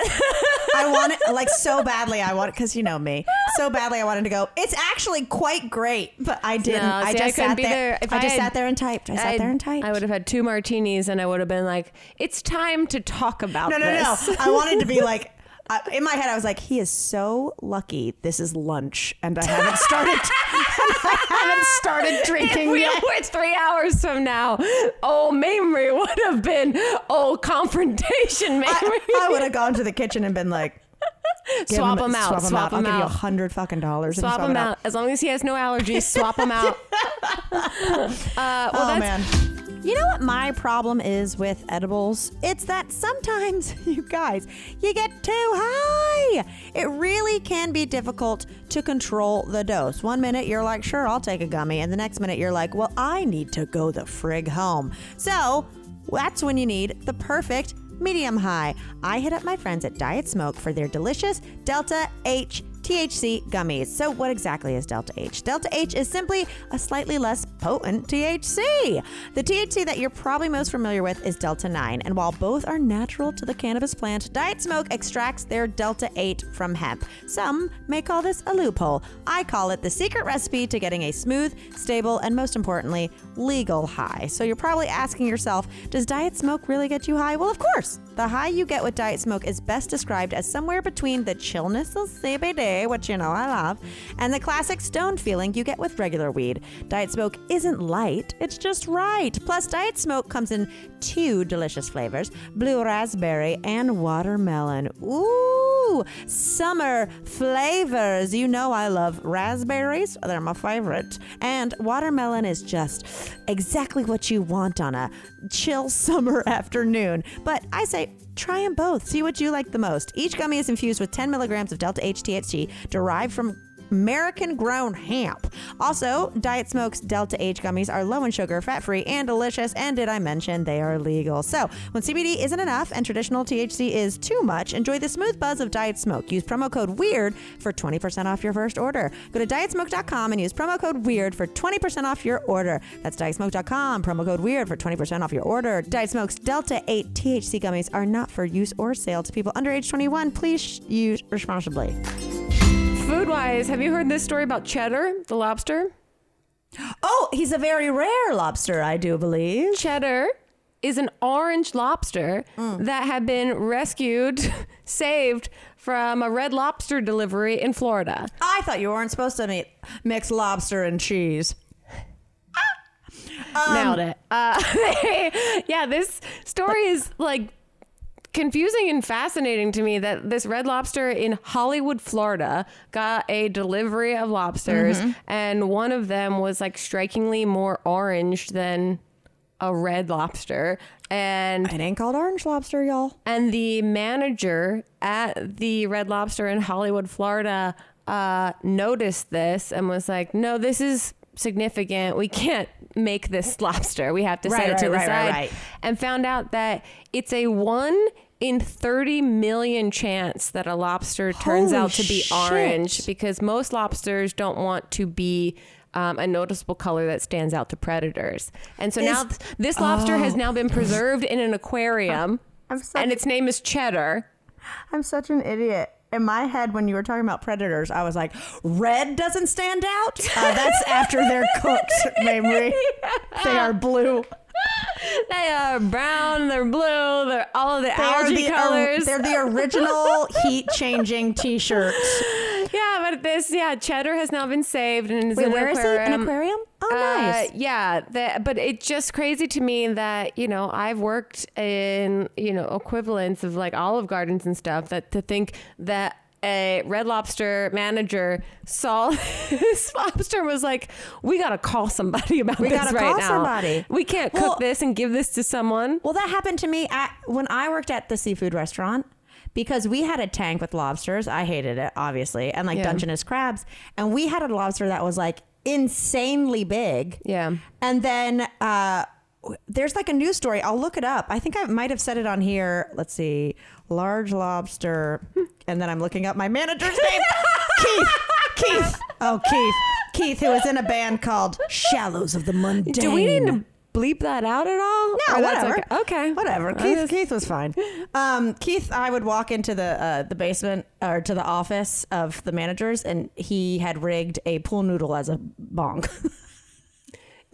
I want it, like, so badly I want it, because you know me. So badly I wanted to go, it's actually quite great, but I didn't. No, see, I just, I sat, there. There. If I I just had, sat there and typed. I sat I'd, there and typed. I would have had two martinis and I would have been like, it's time to talk about no, this. No, no, no. I wanted to be like... Uh, in my head, I was like, he is so lucky this is lunch and I haven't started and I haven't started drinking we, yet. It's three hours from now. Oh, Mamrie would have been, oh, confrontation, Mamrie. I, I would have gone to the kitchen and been like, swap him, him out. Swap, swap him out. Him I'll out. give you a hundred fucking dollars. Swap, swap him out. out. As long as he has no allergies, swap him out. uh, well, oh, that's... man. You know what my problem is with edibles? It's that sometimes, you guys, you get too high. It really can be difficult to control the dose. One minute you're like, sure, I'll take a gummy. And the next minute you're like, well, I need to go the frig home. So that's when you need the perfect medium high. I hit up my friends at Diet Smoke for their delicious Delta eight T H C gummies. So what exactly is Delta eight? Delta eight is simply a slightly less potent T H C. The T H C that you're probably most familiar with is Delta nine, and while both are natural to the cannabis plant, Diet Smoke extracts their Delta eight from hemp. Some may call this a loophole. I call it the secret recipe to getting a smooth, stable, and most importantly, legal high. So you're probably asking yourself, does Diet Smoke really get you high? Well, of course. The high you get with Diet Smoke is best described as somewhere between the chillness of C B D, which you know I love, and the classic stoned feeling you get with regular weed. Diet Smoke isn't light, it's just right. Plus, Diet Smoke comes in two delicious flavors, blue raspberry and watermelon. Ooh, summer flavors. You know I love raspberries, they're my favorite. And watermelon is just exactly what you want on a chill summer afternoon. But I say try them both. See what you like the most. Each gummy is infused with ten milligrams of Delta eight T H C derived from American-grown hemp. Also, Diet Smoke's Delta eight gummies are low in sugar, fat-free, and delicious. And did I mention they are legal? So, when C B D isn't enough and traditional T H C is too much, enjoy the smooth buzz of Diet Smoke. Use promo code WEIRD for twenty percent off your first order. Go to diet smoke dot com and use promo code WEIRD for twenty percent off your order. That's diet smoke dot com, promo code WEIRD for twenty percent off your order. Diet Smoke's Delta eight T H C gummies are not for use or sale to people under age twenty-one. Please use responsibly. Food-wise, have you heard this story about Cheddar, the lobster? Oh, he's a very rare lobster, I do believe. Cheddar is an orange lobster mm. that had been rescued, saved from a Red Lobster delivery in Florida. I thought you weren't supposed to mix lobster and cheese. um, Nailed it. Uh, yeah, this story is like... confusing and fascinating to me that this Red Lobster in Hollywood, Florida got a delivery of lobsters mm-hmm. and one of them was like strikingly more orange than a red lobster. And it ain't called orange lobster, y'all. And the manager at the Red Lobster in Hollywood, Florida uh, noticed this and was like, no, this is significant. We can't make this lobster. We have to right, set it right, to the right, side right, right. and found out that it's a one in thirty million chance that a lobster turns Holy out to be shit. orange, because most lobsters don't want to be um, a noticeable color that stands out to predators. And so is, now th- this lobster oh. has now been preserved in an aquarium, I'm such, and its name is Cheddar. I'm such an idiot. In my head, when you were talking about predators, I was like, red doesn't stand out? Uh, that's after they're cooked, Mamrie. They are blue. They are brown, they're blue, they're all of the they algae the, colors. Um, they're the original heat-changing T-shirts. Yeah, but this, yeah, Cheddar has now been saved. And is Wait, in where an aquarium. is he? An aquarium? Oh, uh, nice. Yeah, the, but it's just crazy to me that, you know, I've worked in, you know, equivalents of like Olive Gardens and stuff, that to think that a Red Lobster manager saw this lobster was like, we got to call somebody about we this gotta right call now. Somebody. We can't well, cook this and give this to someone. Well, that happened to me at, when I worked at the seafood restaurant, because we had a tank with lobsters. I hated it, obviously. And like yeah. Dungeness crabs. And we had a lobster that was like insanely big. Yeah. And then uh, there's like a news story. I'll look it up. I think I might have said it on here. Let's see. Large lobster. And then I'm looking up my manager's name. Keith. Keith. Oh, Keith. Keith, who was in a band called Shallows of the Mundane. Do we need to bleep that out at all? No, or whatever. Okay. okay. Whatever. Keith just... Keith was fine. Um, Keith, I would walk into the uh, the basement or to the office of the managers, and he had rigged a pool noodle as a bong.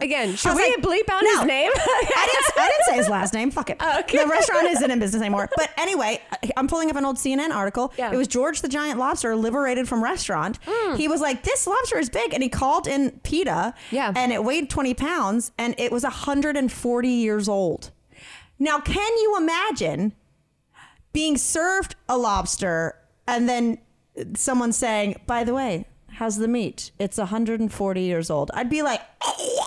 Again, should we like, bleep out no. his name? I, didn't, I didn't say his last name. Fuck it. Oh, okay. The restaurant isn't in business anymore. But anyway, I'm pulling up an old C N N article. Yeah. It was George the Giant Lobster liberated from restaurant. Mm. He was like, this lobster is big. And he called in PETA. Yeah. And it weighed twenty pounds. And it was one hundred forty years old. Now, can you imagine being served a lobster and then someone saying, by the way, how's the meat? It's one hundred forty years old. I'd be like, oh.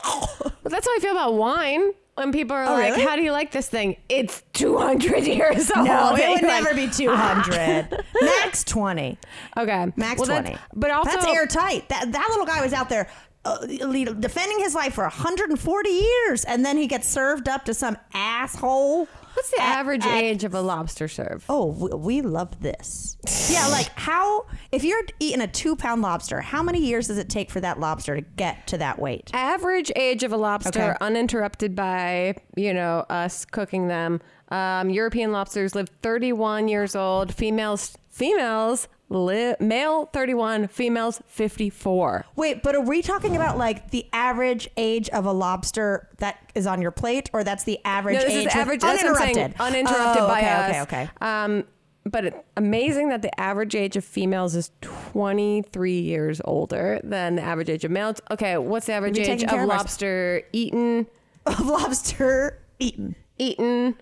But that's how I feel about wine. When people are oh, like, really? How do you like this thing? It's two hundred years old. No, it would like, never be two hundred. Max twenty. Okay. Max well, twenty. But also, that's airtight. That, that little guy was out there uh, defending his life for one hundred forty years. And then he gets served up to some asshole. What's the at, average at, age of a lobster serve? Oh, we, we love this. Yeah, like how, if you're eating a two pound lobster, how many years does it take for that lobster to get to that weight? Average age of a lobster, okay. uninterrupted by, you know, us cooking them. Um, European lobsters live thirty-one years old. Females, females, li- male thirty-one, females fifty-four. Wait, but are we talking about like the average age of a lobster that is on your plate, or that's the average no, this age is average, of uninterrupted? Saying, uninterrupted oh, by okay, us. Okay, okay, um, but it, amazing that the average age of females is twenty-three years older than the average age of males. Okay, what's the average age of, of lobster eaten? Of lobster eaten. Eaten.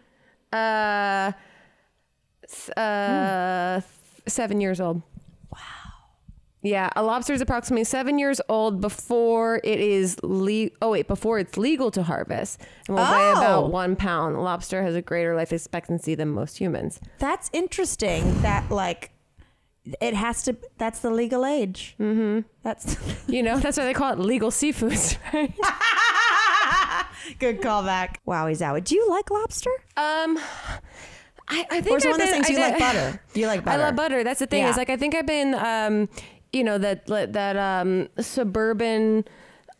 Uh, uh, mm. Seven years old. Wow. Yeah, a lobster is approximately seven years old before it is le- oh wait before it's legal to harvest, and will oh. weigh about one pound. Lobster has a greater life expectancy than most humans. That's interesting. That like it has to. That's the legal age. Mm-hmm. That's you know that's why they call it legal seafoods, right? Good callback. Wowie zowie. Do you like lobster? Um. I, I think I've one been, of those things you I, like butter. You like butter. I love butter. That's the thing. Yeah. Is like I think I've been, um, you know, that that um, suburban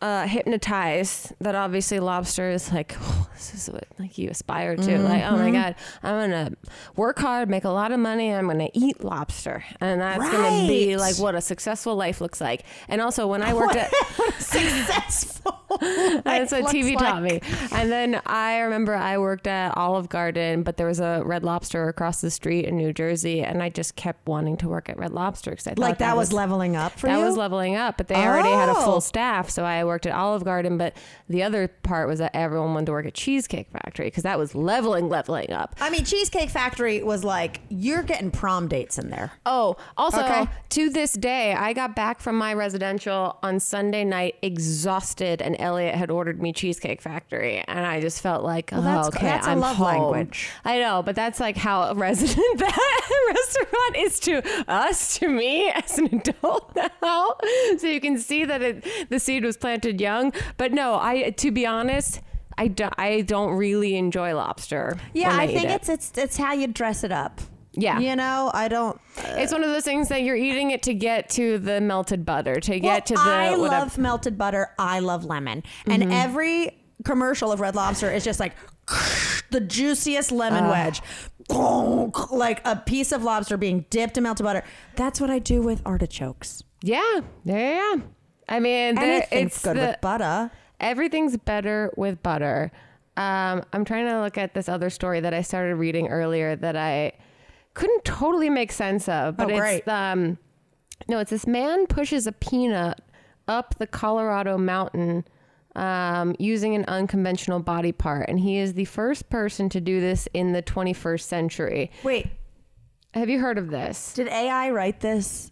uh, hypnotized. That obviously lobster is like oh, this is what like you aspire to. Mm-hmm. Like oh my god, I'm gonna work hard, make a lot of money, and I'm gonna eat lobster, and that's right. gonna be like what a successful life looks like. And also when I worked at what a successful. That's what T V taught me. And then I remember I worked at Olive Garden, but there was a Red Lobster across the street in New Jersey, and I just kept wanting to work at Red Lobster because I thought like that, that was, was leveling up for that you. That was leveling up, but they oh. already had a full staff, so I worked at Olive Garden. But the other part was that everyone wanted to work at Cheesecake Factory because that was leveling, leveling up. I mean, Cheesecake Factory was like you're getting prom dates in there. Oh, also okay. to this day, I got back from my residential on Sunday night exhausted and. Elliot had ordered me Cheesecake Factory, and I just felt like, oh, well, that's, okay, that's a I'm love home. Language. I know, but that's like how a resident that restaurant is to us, to me as an adult now. So you can see that it, the seed was planted young. But no, I to be honest, I don't, I don't really enjoy lobster. Yeah, I, I think it. it's it's it's how you dress it up. Yeah. You know, I don't... Uh, it's one of those things that you're eating it to get to the melted butter, to well, get to the... I whatever. love melted butter. I love lemon. Mm-hmm. And every commercial of Red Lobster is just like the juiciest lemon uh, wedge. Like a piece of lobster being dipped in melted butter. That's what I do with artichokes. Yeah. Yeah. I mean... Anything's good the, with butter. Everything's better with butter. Um, I'm trying to look at this other story that I started reading earlier that I... couldn't totally make sense of, but oh, it's um no it's this man pushes a peanut up the Colorado mountain um using an unconventional body part, and he is the first person to do this in the twenty-first century. Wait, have you heard of this? Did A I write this?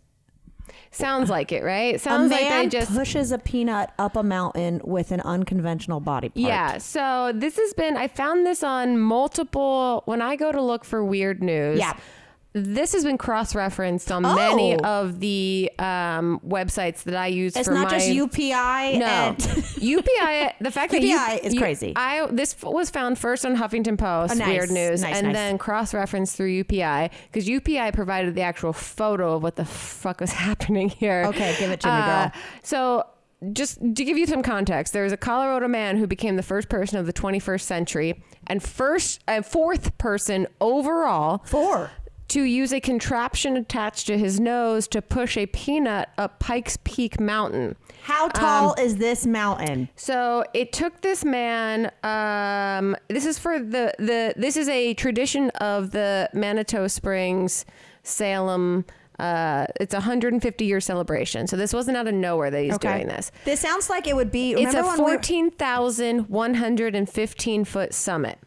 Sounds like it, right? Sounds like they just pushes a peanut up a mountain with an unconventional body part. Yeah. So this has been, I found this on multiple, when I go to look for weird news. Yeah. This has been cross-referenced on oh. many of the um, websites that I use. It's for not my, just U P I. No, and U P I. The fact U P I that U P I is you, crazy. I this was found first on Huffington Post, oh, nice, Weird News, nice, and nice. then cross-referenced through U P I because U P I provided the actual photo of what the fuck was happening here. Okay, give it to me, girl. Uh, so. Just to give you some context, there was a Colorado man who became the first person of the twenty-first century and first uh, fourth person overall four to use a contraption attached to his nose to push a peanut up Pikes Peak Mountain. How tall um, is this mountain? So it took this man, um, this is for the, the, this is a tradition of the Manitou Springs, Salem, Uh, it's a one hundred fifty year celebration. So this wasn't out of nowhere that he's okay. doing this. This sounds like it would be... It's a fourteen thousand one hundred fifteen foot summit.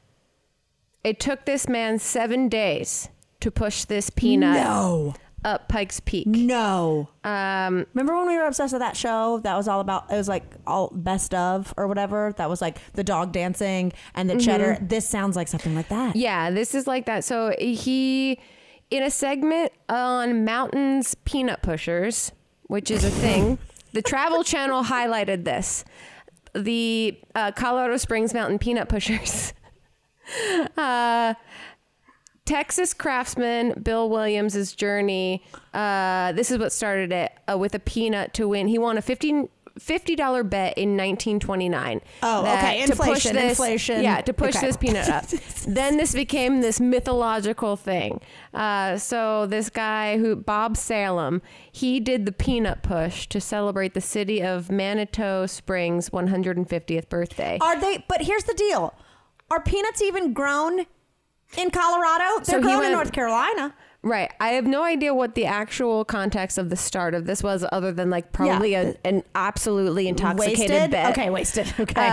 It took this man seven days to push this peanut no. up Pikes Peak. No. Um, Remember when we were obsessed with that show that was all about... It was like all best of or whatever. That was like the dog dancing and the mm-hmm. cheddar. This sounds like something like that. Yeah, this is like that. So he... In a segment on mountains peanut pushers, which is a thing, the Travel Channel highlighted this. The uh, Colorado Springs mountain peanut pushers. uh, Texas craftsman Bill Williams' journey. Uh, this is what started it uh, with a peanut to win. He won a fifteen. 15- Fifty dollar bet in nineteen twenty nine. Oh, okay. Inflation, this, inflation. Yeah, to push okay. this peanut up. Then this became this mythological thing. Uh, so this guy who Bob Salem, he did the peanut push to celebrate the city of Manitou Springs' one hundred and fiftieth birthday. Are they? But here's the deal: are peanuts even grown in Colorado? They're so grown went, in North Carolina. Right. I have no idea what the actual context of the start of this was other than like probably yeah. a, an absolutely intoxicated wasted? bet. Okay, wasted. Okay.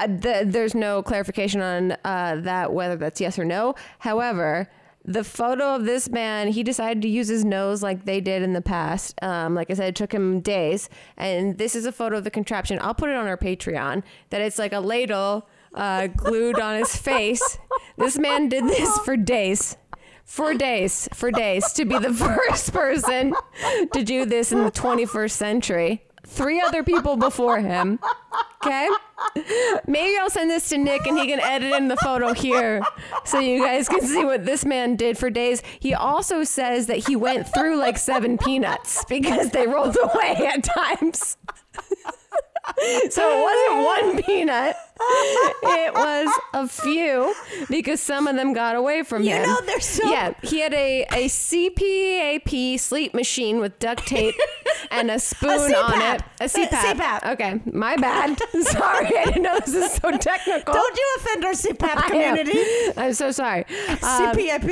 Uh, the, there's no clarification on uh, that, whether that's yes or no. However, the photo of this man, he decided to use his nose like they did in the past. Um, like I said, it took him days. And this is a photo of the contraption. I'll put it on our Patreon that it's like a ladle uh, glued on his face. This man did this for days. For days, for days, to be the first person to do this in the twenty-first century. Three other people before him. Okay? Maybe I'll send this to Nick and he can edit in the photo here so you guys can see what this man did for days. He also says that he went through like seven peanuts because they rolled away at times. So it wasn't one peanut. It was a few because some of them got away from you him. You know, they're so... Yeah, he had a, a C PAP sleep machine with duct tape and a spoon a on it. A C PAP. A C PAP. Okay, my bad. Sorry, I didn't know this is so technical. Don't you offend our C PAP community. I'm so sorry. Um, C PAP.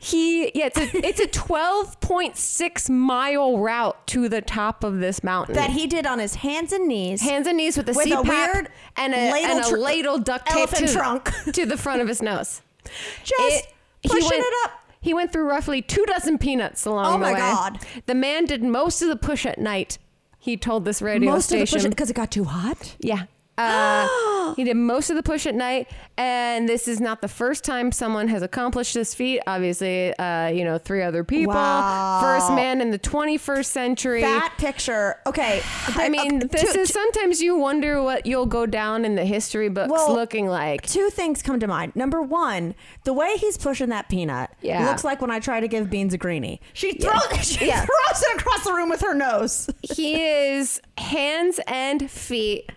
He, yeah, it's a, it's a twelve point six mile route to the top of this mountain. That he did on his hands and knees. Hands and knees with a with C PAP a weird and, a, ladle and tr- a ladle duct tape to, trunk. to the front of his nose. Just it, pushing went, it up. He went through roughly two dozen peanuts along oh the way. Oh my God. The man did most of the push at night. He told this radio most station. Most of the push because it got too hot? Yeah. Uh He did most of the push at night, and this is not the first time someone has accomplished this feat. Obviously, uh, you know, three other people. Wow. First man in the twenty-first century. Fat picture. Okay. I mean, okay. this two, is sometimes you wonder what you'll go down in the history books well, looking like. Two things come to mind. Number one, the way he's pushing that peanut yeah. looks like when I try to give Beans a greenie. She throws, yeah. she yeah. throws it across the room with her nose. He is hands and feet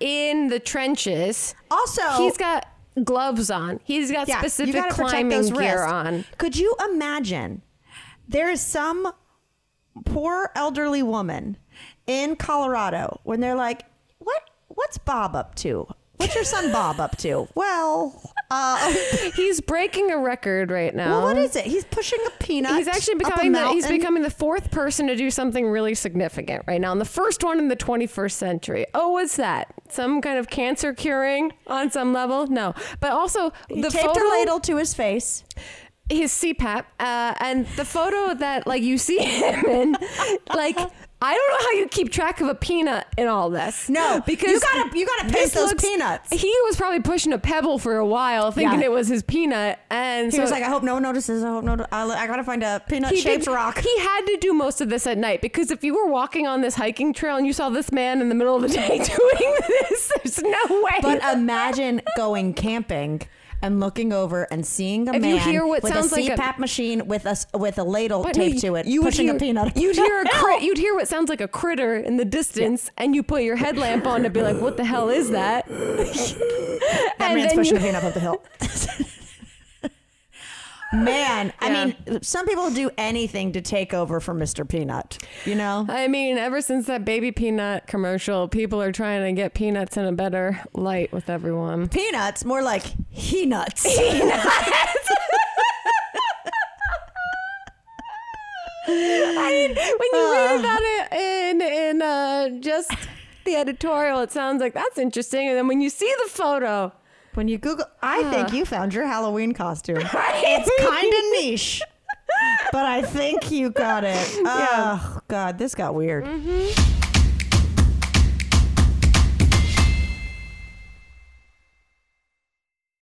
in the trenches. Also, he's got gloves on. He's got yeah, specific climbing gear on. Could you imagine? There is some poor elderly woman in Colorado when they're like, "What? What's Bob up to? What's your son Bob up to?" Well, uh, he's breaking a record right now. Well, what is it? He's pushing a peanut. He's actually becoming the, he's becoming the fourth person to do something really significant right now, and the first one in the twenty-first century. Oh, what's that? Some kind of cancer curing on some level? No, but also he the taped photo, a ladle to his face. His C PAP, uh, and the photo that like you see him in, like. I don't know how you keep track of a peanut in all this. No, because you gotta you gotta pace those looks, peanuts. He was probably pushing a pebble for a while, thinking yeah. it was his peanut, and he so was like, "I hope no one notices. I hope no. I'll, I gotta find a peanut-shaped rock." He had to do most of this at night because if you were walking on this hiking trail and you saw this man in the middle of the day doing this, there's no way. But imagine going camping. And looking over and seeing a if man you hear what with sounds a C PAP like a, machine with a, with a ladle taped no, to it, you pushing hear, a peanut. You'd hear, a crit, you'd hear what sounds like a critter in the distance, yeah. and you put your headlamp on to be like, what the hell is that? That and man's pushing a peanut up the hill. Man, yeah. I mean, some people do anything to take over for Mister Peanut, you know? I mean, ever since that Baby Peanut commercial, people are trying to get peanuts in a better light with everyone. Peanuts? More like he nuts. He nuts. I mean, when you uh, read about it in, in uh, just the editorial, it sounds like that's interesting. And then when you see the photo... When you Google, I uh. think you found your Halloween costume. It's kind of niche, but I think you got it. Yeah. Oh, God, this got weird. Mm-hmm.